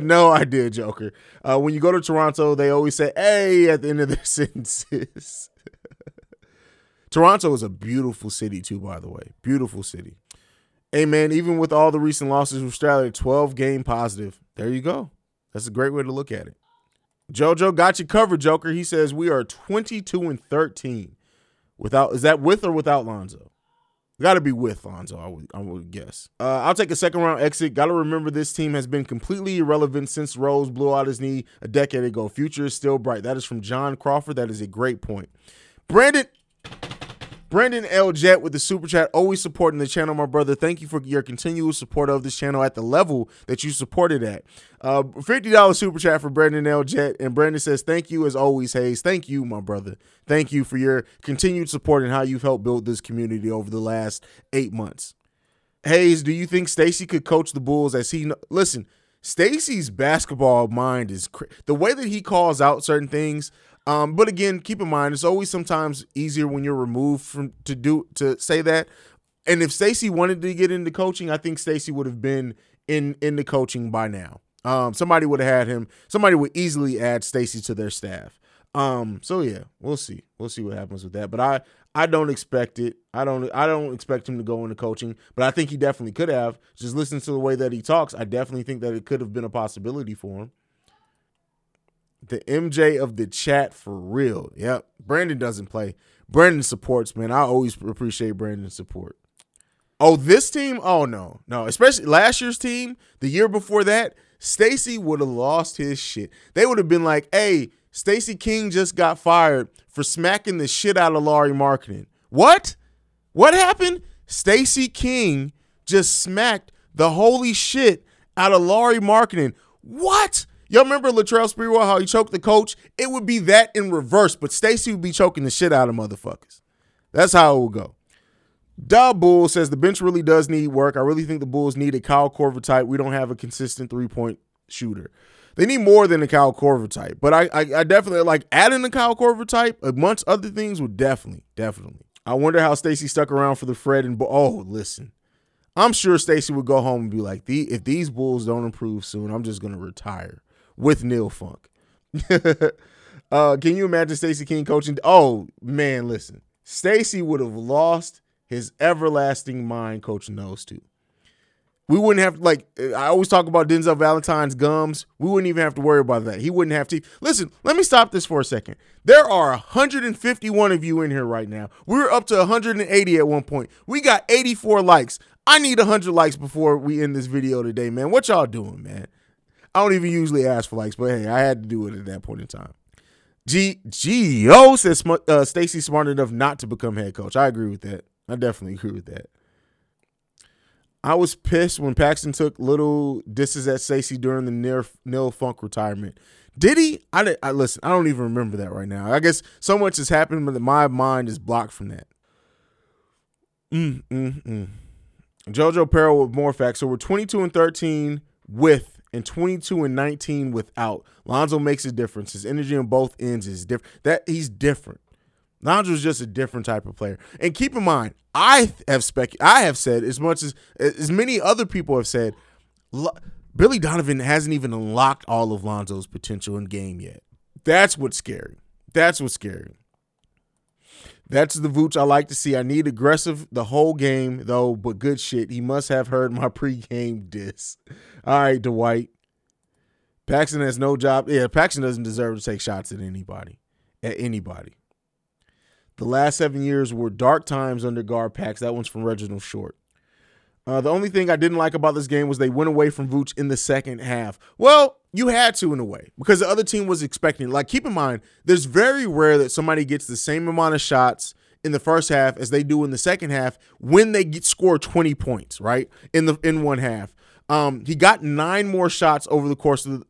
No idea, Joker. When you go to Toronto, they always say, hey, at the end of their sentences. Toronto is a beautiful city, too, by the way. Beautiful city. Hey, man, even with all the recent losses, we're still at 12-game positive. There you go. That's a great way to look at it. JoJo got you covered, Joker. He says we are 22-13. Is that with or without Lonzo? Got to be with Lonzo, I would guess. I'll take a second-round exit. Got to remember this team has been completely irrelevant since Rose blew out his knee a decade ago. Future is still bright. That is from John Crawford. That is a great point. Brandon L. Jett with the Super Chat, always supporting the channel, my brother. Thank you for your continual support of this channel at the level that you supported at. $50 Super Chat for Brandon L. Jett. And Brandon says, thank you as always, Hayes. Thank you, my brother. Thank you for your continued support and how you've helped build this community over the last 8 months. Hayes, do you think Stacey could coach the Bulls as he – listen, Stacey's basketball mind is – the way that he calls out certain things – but again, keep in mind, it's always sometimes easier when you're removed from to say that. And if Stacey wanted to get into coaching, I think Stacey would have been in the coaching by now. Somebody would have had him. Somebody would easily add Stacey to their staff. So yeah, we'll see. We'll see what happens with that. But I don't expect it. I don't expect him to go into coaching, but I think he definitely could have. Just listen to the way that he talks. I definitely think that it could have been a possibility for him. The MJ of the chat for real. Yep. Brandon doesn't play. Brandon supports, man. I always appreciate Brandon's support. Oh, this team? Oh, no. No, especially last year's team, the year before that, Stacey would have lost his shit. They would have been like, hey, Stacey King just got fired for smacking the shit out of Lauri Markkanen. What? What happened? Stacey King just smacked the holy shit out of Lauri Markkanen. What? Y'all remember Latrell Sprewell, how he choked the coach? It would be that in reverse, but Stacey would be choking the shit out of motherfuckers. That's how it would go. Da Bull says the bench really does need work. I really think the Bulls need a Kyle Korver type. We don't have a consistent three-point shooter. They need more than a Kyle Korver type, but I definitely like adding a Kyle Korver type amongst other things would definitely. I wonder how Stacey stuck around for the Fred and – oh, listen. I'm sure Stacey would go home and be like, if these Bulls don't improve soon, I'm just going to retire with Neil Funk. Can you imagine Stacey King coaching? Oh, man, listen. Stacey would have lost his everlasting mind coaching those two. We wouldn't have, like, I always talk about Denzel Valentine's gums. We wouldn't even have to worry about that. He wouldn't have to. Listen, let me stop this for a second. There are 151 of you in here right now. We were up to 180 at one point. We got 84 likes. I need 100 likes before we end this video today, man. What y'all doing, man? I don't even usually ask for likes, but hey, I had to do it at that point in time. G.O. says Stacey's smart enough not to become head coach. I agree with that. I definitely agree with that. I was pissed when Paxton took little disses at Stacey during the Neil Funk retirement. Did he? Listen, I don't even remember that right now. I guess so much has happened, but my mind is blocked from that. JoJo Peril with more facts. So we're 22-13 with and 22-19 without. Lonzo makes a difference. His energy on both ends is different. He's different. Lonzo's just a different type of player. And keep in mind, I have said as many other people have said, Billy Donovan hasn't even unlocked all of Lonzo's potential in game yet. That's what's scary. That's the Vooch I like to see. I need aggressive the whole game, though, but good shit. He must have heard my pregame diss. All right, Dwight. Paxton has no job. Yeah, Paxton doesn't deserve to take shots at anybody. The last 7 years were dark times under guard Pax. That one's from Reginald Short. The only thing I didn't like about this game was they went away from Vooch in the second half. Well, you had to in a way because the other team was expecting. Like, keep in mind, there's very rare that somebody gets the same amount of shots in the first half as they do in the second half when they score 20 points, right, in one half. He got 9 more shots over the course of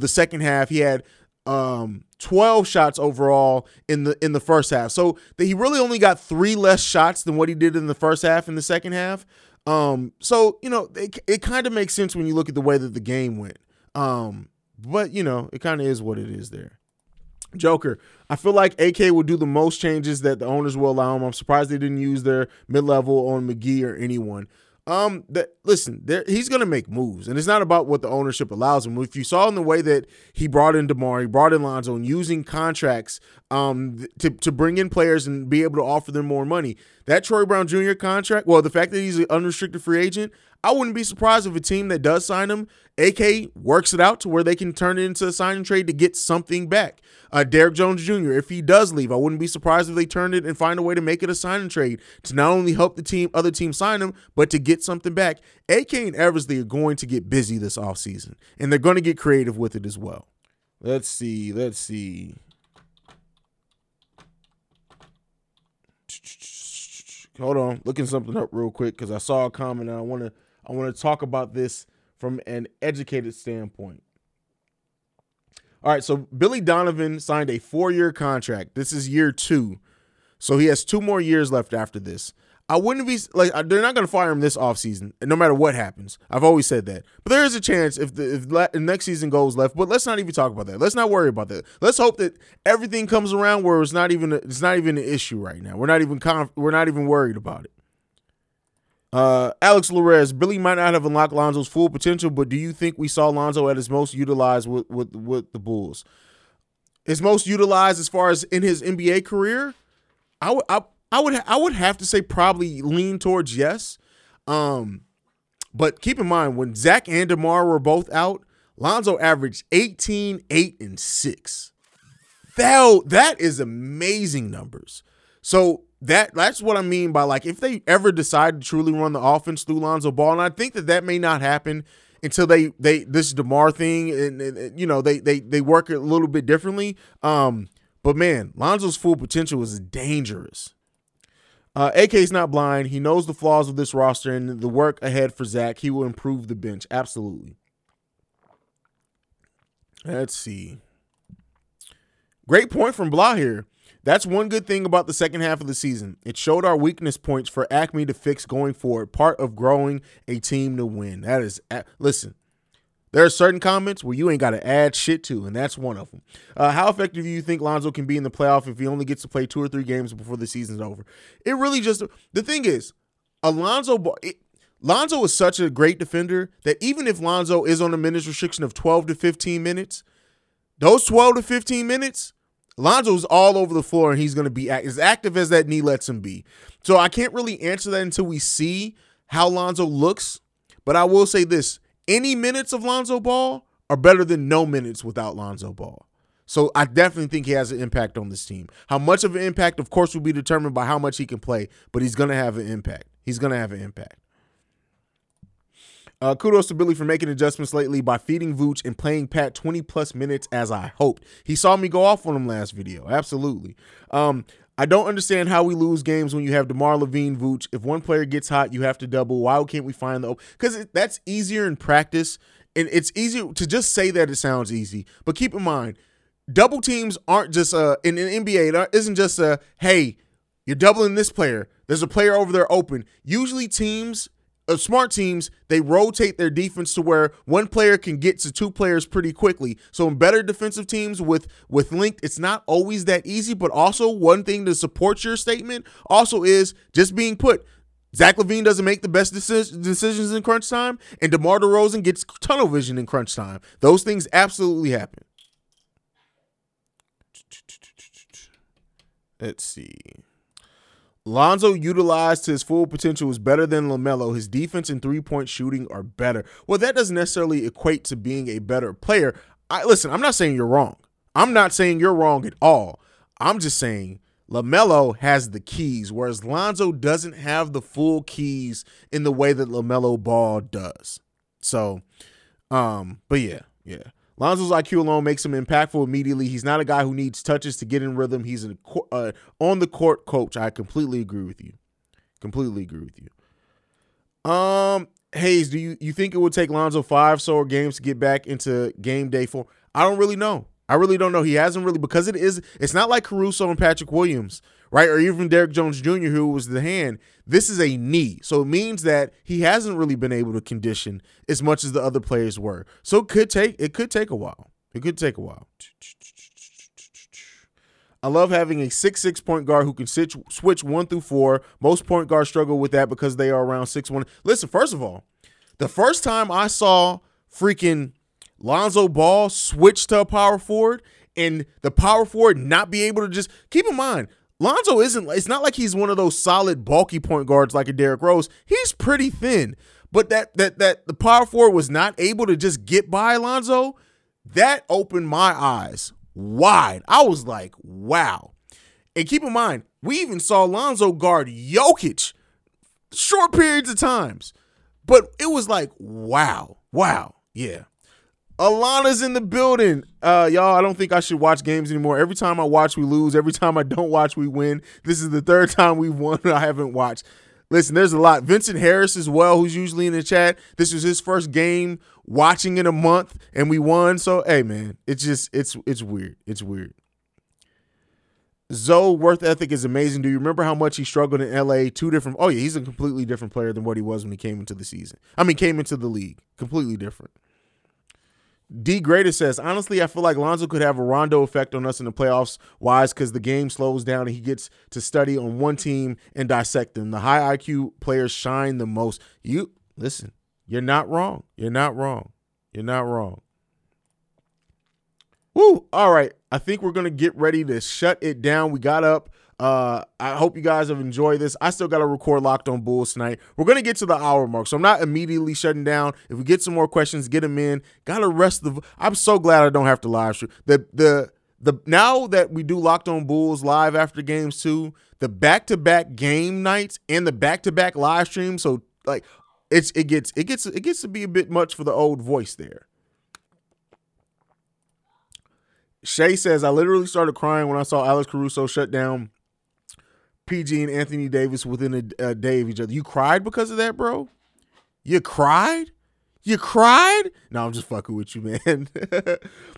the second half. He had 12 shots overall in the first half. So he really only got 3 less shots than what he did in the first half in the second half. So, you know, it kind of makes sense when you look at the way that the game went. But, you know, it kind of is what it is there. Joker, I feel like AK will do the most changes that the owners will allow him. I'm surprised they didn't use their mid-level on McGee or anyone. He's going to make moves, and it's not about what the ownership allows him. If you saw in the way that he brought in DeMar, he brought in Lonzo, and using contracts to bring in players and be able to offer them more money, that Troy Brown Jr. contract, well, the fact that he's an unrestricted free agent, I wouldn't be surprised if a team that does sign him, AK, works it out to where they can turn it into a sign and trade to get something back. Derrick Jones Jr., if he does leave, I wouldn't be surprised if they turn it and find a way to make it a sign and trade to not only help the team, other team sign him, but to get something back. AK and Eversley are going to get busy this offseason, and they're going to get creative with it as well. Let's see. Hold on, looking something up real quick because I saw a comment and I want to talk about this from an educated standpoint. All right, so Billy Donovan signed a 4-year contract. This is year 2, so he has 2 more years left after this. I wouldn't be like they're not going to fire him this offseason, no matter what happens. I've always said that, but there is a chance if next season goes left. But let's not even talk about that. Let's not worry about that. Let's hope that everything comes around where it's not even an issue right now. We're not even worried about it. Alex Larez, Billy might not have unlocked Lonzo's full potential, but do you think we saw Lonzo at his most utilized with the Bulls? His most utilized as far as in his NBA career, I would have to say probably lean towards yes. But keep in mind, when Zach and DeMar were both out, Lonzo averaged 18, 8, and 6. That is amazing numbers. So that's what I mean by, like, if they ever decide to truly run the offense through Lonzo Ball, and I think that may not happen until they this DeMar thing, and you know, they work it a little bit differently. But, man, Lonzo's full potential is dangerous. AK's not blind. He knows the flaws of this roster and the work ahead for Zach. He will improve the bench. Absolutely. Let's see. Great point from Blah here. That's one good thing about the second half of the season. It showed our weakness points for Acme to fix going forward, part of growing a team to win. That is – listen. There are certain comments where you ain't got to add shit to, and that's one of them. How effective do you think Lonzo can be in the playoff if he only gets to play 2 or 3 games before the season's over? It really just – the thing is, Lonzo is such a great defender that even if Lonzo is on a minutes restriction of 12 to 15 minutes, those 12 to 15 minutes, Lonzo's all over the floor, and he's going to be as active as that knee lets him be. So I can't really answer that until we see how Lonzo looks. But I will say this, any minutes of Lonzo Ball are better than no minutes without Lonzo Ball. So I definitely think he has an impact on this team. How much of an impact, of course, will be determined by how much he can play, but he's going to have an impact. He's going to have an impact. Kudos to Billy for making adjustments lately by feeding Vooch and playing Pat 20-plus minutes as I hoped. He saw me go off on him last video. Absolutely. I don't understand how we lose games when you have DeMar, LaVine, Vooch. If one player gets hot, you have to double. Why can't we find the – because that's easier in practice, and it's easier to just say that it sounds easy. But keep in mind, double teams aren't just – in an NBA, it isn't just a, hey, you're doubling this player. There's a player over there open. Usually teams – smart teams, they rotate their defense to where one player can get to two players pretty quickly. So in better defensive teams with length, it's not always that easy. But also one thing to support your statement also is just being put. Zach LaVine doesn't make the best decisions in crunch time, and DeMar DeRozan gets tunnel vision in crunch time. Those things absolutely happen. Let's see. Lonzo utilized to his full potential is better than LaMelo. His defense and three-point shooting are better. Well, that doesn't necessarily equate to being a better player. Listen, I'm not saying you're wrong. I'm not saying you're wrong at all. I'm just saying LaMelo has the keys, whereas Lonzo doesn't have the full keys in the way that LaMelo Ball does. So, but yeah. Lonzo's IQ alone makes him impactful immediately. He's not a guy who needs touches to get in rhythm. He's an on-the-court coach. I completely agree with you. Hayes, do you think it would take Lonzo 5 games to get back into game day 4? I don't really know. I really don't know. He hasn't really, because it's not like Caruso and Patrick Williams, right? Or even Derrick Jones Jr., who was the hand. This is a knee. So it means that he hasn't really been able to condition as much as the other players were. So it could take a while. I love having a 6'6" point guard who can switch 1 through 4. Most point guards struggle with that because they are around 6'1". Listen, first of all, the first time I saw freaking Lonzo Ball switched to a power forward and the power forward not be able to just keep in mind, Lonzo isn't, it's not like he's one of those solid bulky point guards like a Derrick Rose. He's pretty thin, but that the power forward was not able to just get by Lonzo. That opened my eyes wide. I was like, wow. And keep in mind, we even saw Lonzo guard Jokic short periods of times, but it was like, wow. Yeah. Alana's in the building. Y'all, I don't think I should watch games anymore. Every time I watch, we lose. Every time I don't watch, we win. This is the third time we've won and I haven't watched. Listen, there's a lot. Vincent Harris as well, who's usually in the chat. This was his first game watching in a month, and we won. So, hey, man, it's just it's weird. It's weird. Zoe worth ethic is amazing. Do you remember how much he struggled in LA? Oh, yeah, he's a completely different player than what he was when he came into the season. Came into the league. Completely different. D. Grader says, honestly, I feel like Lonzo could have a Rondo effect on us in the playoffs wise because the game slows down and he gets to study on one team and dissect them. The high IQ players shine the most. Listen, you're not wrong. Woo. All right. I think we're going to get ready to shut it down. We got up. I hope you guys have enjoyed this. I still got to record Locked on Bulls tonight. We're going to get to the hour mark, so I'm not immediately shutting down. If we get some more questions, get them in. Got to rest the – I'm so glad I don't have to live stream. Now that we do Locked on Bulls live after games too, the back-to-back game nights and the back-to-back live streams, so like it gets to be a bit much for the old voice there. Shay says, I literally started crying when I saw Alex Caruso shut down PG and Anthony Davis within a day of each other. You cried because of that, bro? You cried? No, I'm just fucking with you, man.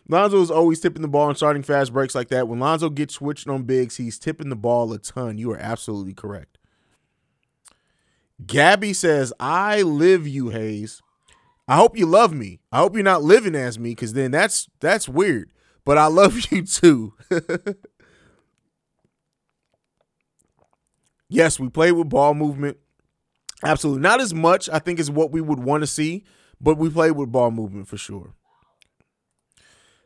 Lonzo is always tipping the ball and starting fast breaks like that. When Lonzo gets switched on bigs, he's tipping the ball a ton. You are absolutely correct. Gabby says, I live you, Hayes. I hope you love me. I hope you're not living as me because then that's weird. But I love you too. Yes, we played with ball movement. Absolutely. Not as much, I think, as what we would want to see, but we played with ball movement for sure.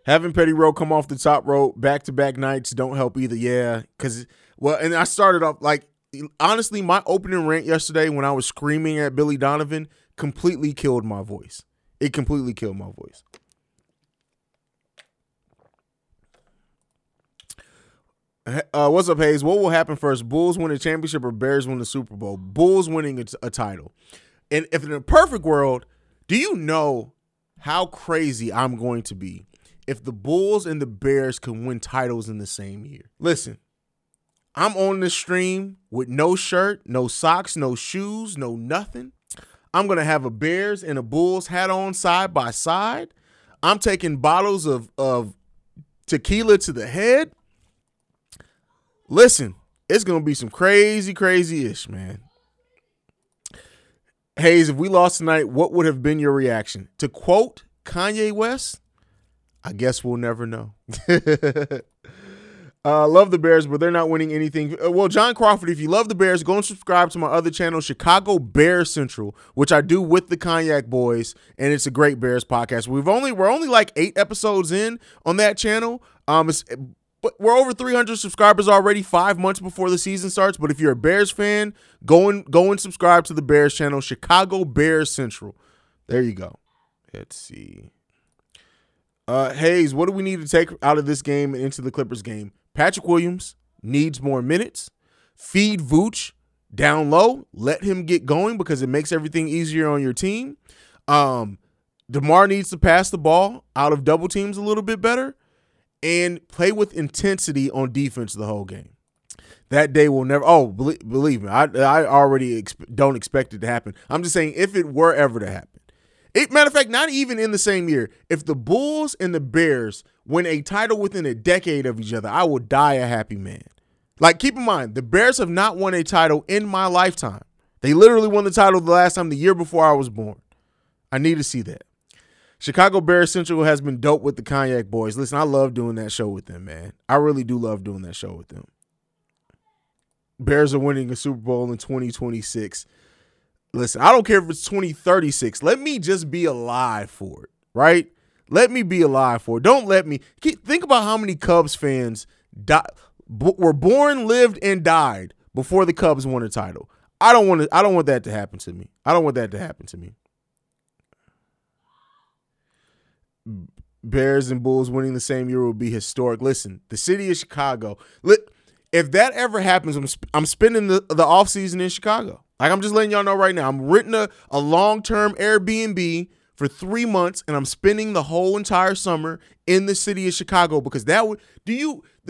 Having Petty Rowe come off the top rope back-to-back nights don't help either. Yeah, because, well, and I started off, like, honestly, my opening rant yesterday when I was screaming at Billy Donovan completely killed my voice. It completely killed my voice. What's up, Hayes? What will happen first? Bulls win a championship or Bears win the Super Bowl? Bulls winning a title. And if in a perfect world, do you know how crazy I'm going to be if the Bulls and the Bears can win titles in the same year? Listen, I'm on this stream with no shirt, no socks, no shoes, no nothing. I'm going to have a Bears and a Bulls hat on side by side. I'm taking bottles of tequila to the head. Listen, it's going to be some crazy, crazy-ish, man. Hayes, if we lost tonight, what would have been your reaction? To quote Kanye West, I guess we'll never know. Love the Bears, but they're not winning anything. Well, John Crawford, if you love the Bears, go and subscribe to my other channel, Chicago Bear Central, which I do with the Cognac Boys, and it's a great Bears podcast. We're only like 8 episodes in on that channel. But we're over 300 subscribers already 5 months before the season starts. But if you're a Bears fan, go and subscribe to the Bears channel, Chicago Bears Central. There you go. Let's see. Hayes, what do we need to take out of this game and into the Clippers game? Patrick Williams needs more minutes. Feed Vooch down low. Let him get going because it makes everything easier on your team. DeMar needs to pass the ball out of double teams a little bit better. And play with intensity on defense the whole game. That day will never. Oh, believe me, I already don't expect it to happen. I'm just saying if it were ever to happen. Matter of fact, not even in the same year. If the Bulls and the Bears win a title within a decade of each other, I will die a happy man. Like, keep in mind, the Bears have not won a title in my lifetime. They literally won the title the last time, the year before I was born. I need to see that. Chicago Bears Central has been dope with the Cognac Boys. Listen, I love doing that show with them, man. I really do love doing that show with them. Bears are winning a Super Bowl in 2026. Listen, I don't care if it's 2036. Let me just be alive for it, right? Let me be alive for it. Don't let me. Think about how many Cubs fans were born, lived, and died before the Cubs won a title. I don't want that to happen to me. I don't want that to happen to me. Bears and Bulls winning the same year will be historic. Listen, the city of Chicago. If that ever happens, I'm spending the offseason in Chicago. Like, I'm just letting y'all know right now. I'm renting a long-term Airbnb for 3 months, and I'm spending the whole entire summer in the city of Chicago because the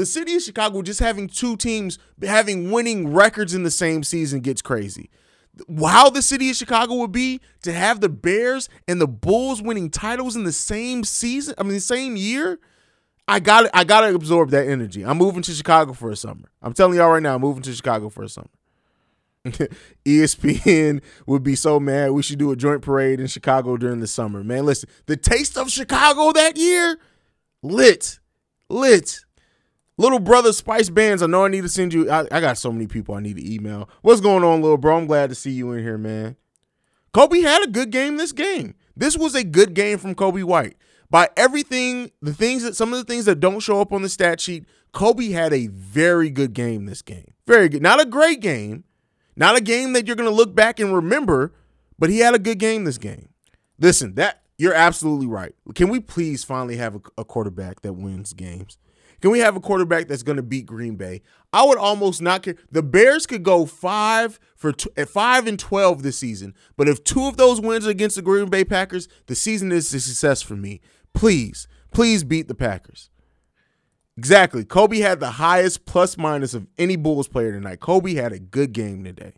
city of Chicago just having two teams having winning records in the same season gets crazy. How the city of Chicago would be to have the Bears and the Bulls winning titles in the same season, the same year. I gotta absorb that energy. I'm moving to Chicago for a summer. I'm telling y'all right now, I'm moving to Chicago for a summer. ESPN would be so mad. We should do a joint parade in Chicago during the summer, man. Listen, the taste of Chicago that year, lit. Little brother Spice Bands, I know I need to send you. I got so many people I need to email. What's going on, little bro? I'm glad to see you in here, man. Kobe had a good game this game. This was a good game from Kobe White. By everything, some of the things that don't show up on the stat sheet, Kobe had a very good game this game. Very good. Not a great game. Not a game that you're going to look back and remember, but he had a good game this game. Listen, you're absolutely right. Can we please finally have a quarterback that wins games? Can we have a quarterback that's going to beat Green Bay? I would almost not care. The Bears could go 5-12 this season, but if two of those wins are against the Green Bay Packers, the season is a success for me. Please beat the Packers. Exactly. Kobe had the highest plus minus of any Bulls player tonight. Kobe had a good game today.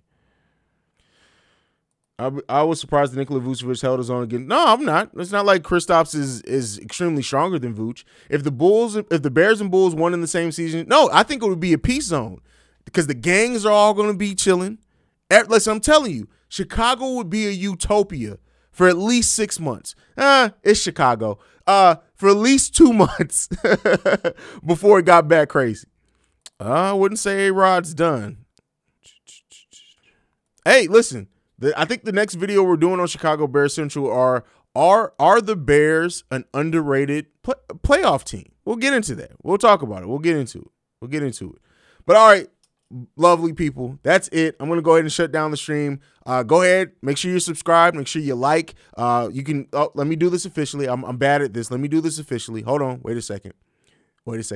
I was surprised that Nikola Vucevic held his own again. No, I'm not. It's not like Kristaps is extremely stronger than Vuce. If the Bears and Bulls won in the same season, no, I think it would be a peace zone because the gangs are all going to be chilling. Listen, I'm telling you, Chicago would be a utopia for at least 6 months. It's Chicago. For at least 2 months before it got back crazy. I wouldn't say A-Rod's done. Hey, listen. I think the next video we're doing on Chicago Bears Central are the Bears an underrated playoff team? We'll get into that. We'll talk about it. We'll get into it. But all right, lovely people, that's it. I'm going to go ahead and shut down the stream. Go ahead. Make sure you subscribe. Make sure you like. You can let me do this officially. I'm bad at this. Let me do this officially. Hold on. Wait a second. Make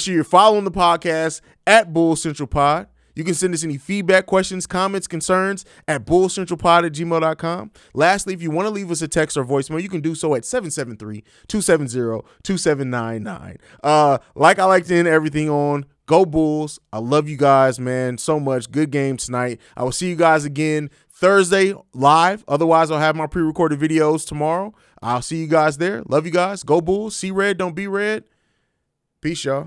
sure you're following the podcast at Bull Central Pod. You can send us any feedback, questions, comments, concerns at bullcentralpod@gmail.com. Lastly, if you want to leave us a text or voicemail, you can do so at 773-270-2799. Like I like to end everything on, go Bulls. I love you guys, man, so much. Good game tonight. I will see you guys again Thursday live. Otherwise, I'll have my pre-recorded videos tomorrow. I'll see you guys there. Love you guys. Go Bulls. See red, don't be red. Peace, y'all.